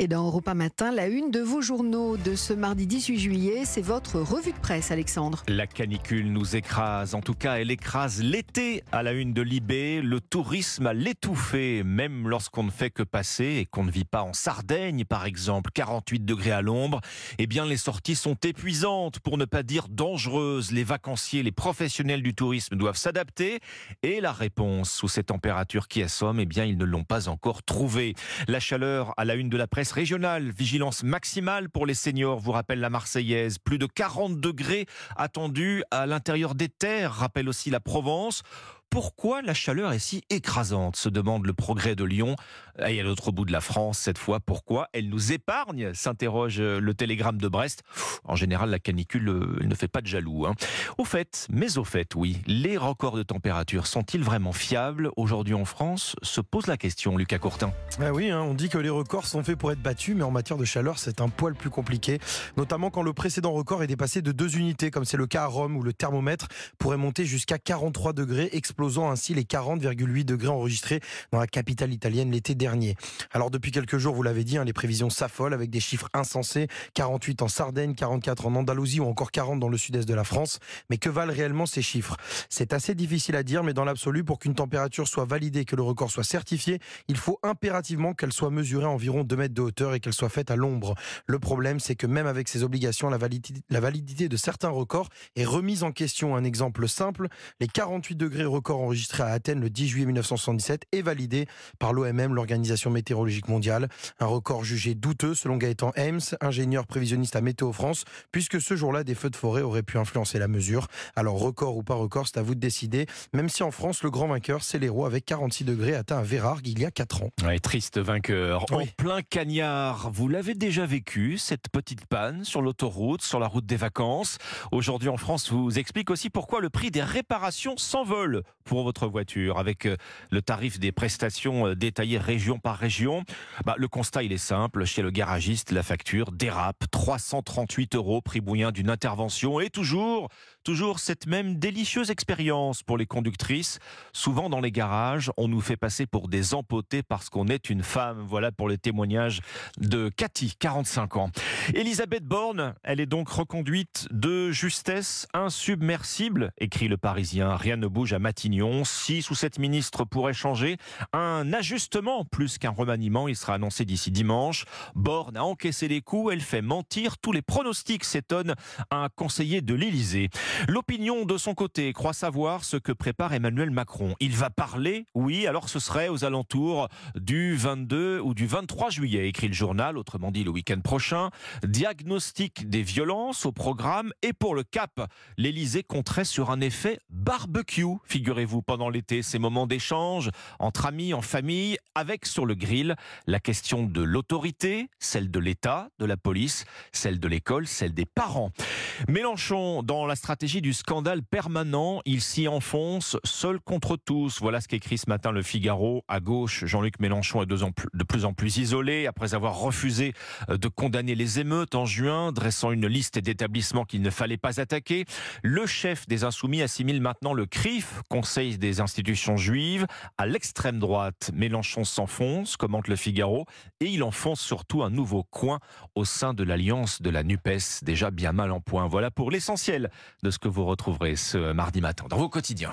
Et dans Europa Matin, la une de vos journaux de ce mardi 18 juillet, c'est votre revue de presse, Alexandre. La canicule nous écrase, en tout cas elle écrase l'été à la une de Libé. Le tourisme à l'étouffée, même lorsqu'on ne fait que passer et qu'on ne vit pas en Sardaigne par exemple, 48 degrés à l'ombre, eh bien les sorties sont épuisantes pour ne pas dire dangereuses. Les vacanciers, les professionnels du tourisme doivent s'adapter et la réponse sous ces températures qui assomment, eh bien ils ne l'ont pas encore trouvée. La chaleur à la une de la presse régionale, vigilance maximale pour les seniors, vous rappelle la Marseillaise. Plus de 40 degrés attendus à l'intérieur des terres, rappelle aussi la Provence. Pourquoi la chaleur est si écrasante, se demande le Progrès de Lyon. Et à l'autre bout de la France, cette fois, pourquoi elle nous épargne, s'interroge le Télégramme de Brest. En général, la canicule elle ne fait pas de jaloux. Hein. Au fait, oui, les records de température sont-ils vraiment fiables? Aujourd'hui en France, se pose la question, Lucas Courtin. Ah oui, on dit que les records sont faits pour être battus, mais en matière de chaleur, c'est un poil plus compliqué. Notamment quand le précédent record est dépassé de 2 unités, comme c'est le cas à Rome, où le thermomètre pourrait monter jusqu'à 43 degrés, explosant ainsi les 40,8 degrés enregistrés dans la capitale italienne l'été dernier. Alors depuis quelques jours, vous l'avez dit, les prévisions s'affolent avec des chiffres insensés, 48 en Sardaigne, 44 en Andalousie ou encore 40 dans le sud-est de la France. Mais que valent réellement ces chiffres? C'est assez difficile à dire, mais dans l'absolu, pour qu'une température soit validée, que le record soit certifié, il faut impérativement qu'elle soit mesurée à environ 2 mètres de hauteur et qu'elle soit faite à l'ombre. Le problème, c'est que même avec ces obligations, la validité de certains records est remise en question. Un exemple simple, les 48 degrés record enregistré à Athènes le 10 juillet 1977 est validé par l'OMM, l'Organisation Météorologique Mondiale. Un record jugé douteux selon Gaëtan Ames, ingénieur prévisionniste à Météo France, puisque ce jour-là, des feux de forêt auraient pu influencer la mesure. Alors record ou pas record, c'est à vous de décider, même si en France, le grand vainqueur, c'est l'Hérault avec 46 degrés atteint à Vérargues il y a 4 ans. Ouais, triste vainqueur. Oui. En plein cagnard, vous l'avez déjà vécu, cette petite panne sur l'autoroute, sur la route des vacances. Aujourd'hui en France, vous explique aussi pourquoi le prix des réparations s'envole pour votre voiture, avec le tarif des prestations détaillées région par région. Le constat, il est simple. Chez le garagiste, la facture dérape. 338 €, prix moyen d'une intervention. Et toujours cette même délicieuse expérience pour les conductrices. Souvent dans les garages, on nous fait passer pour des empotées parce qu'on est une femme. Voilà pour le témoignage de Cathy, 45 ans. Elisabeth Borne, elle est donc reconduite de justesse, insubmersible, écrit le Parisien. Rien ne bouge à Matignon, 6 ou 7 ministres pourraient changer. Un ajustement plus qu'un remaniement, il sera annoncé d'ici dimanche. Borne a encaissé les coups, elle fait mentir tous les pronostics, s'étonne un conseiller de l'Élysée. L'opinion de son côté croit savoir ce que prépare Emmanuel Macron. Il va parler, oui, alors ce serait aux alentours du 22 ou du 23 juillet, écrit le journal, autrement dit le week-end prochain. Diagnostic des violences au programme et pour le cap, l'Élysée compterait sur un effet barbecue. Figurez-vous, pendant l'été, ces moments d'échange entre amis, en famille, avec sur le grill la question de l'autorité, celle de l'État, de la police, celle de l'école, celle des parents. Mélenchon, dans la stratégie du scandale permanent, il s'y enfonce, seul contre tous. Voilà ce qu'écrit ce matin le Figaro. À gauche, Jean-Luc Mélenchon est de plus en plus isolé, après avoir refusé de condamner les émeutes en juin, dressant une liste d'établissements qu'il ne fallait pas attaquer. Le chef des Insoumis assimile maintenant le CRIF, Conseil des institutions juives, à l'extrême droite. Mélenchon s'enfonce, commente le Figaro, et il enfonce surtout un nouveau coin au sein de l'alliance de la NUPES, déjà bien mal en point. Voilà pour l'essentiel de ce que vous retrouverez ce mardi matin dans vos quotidiens.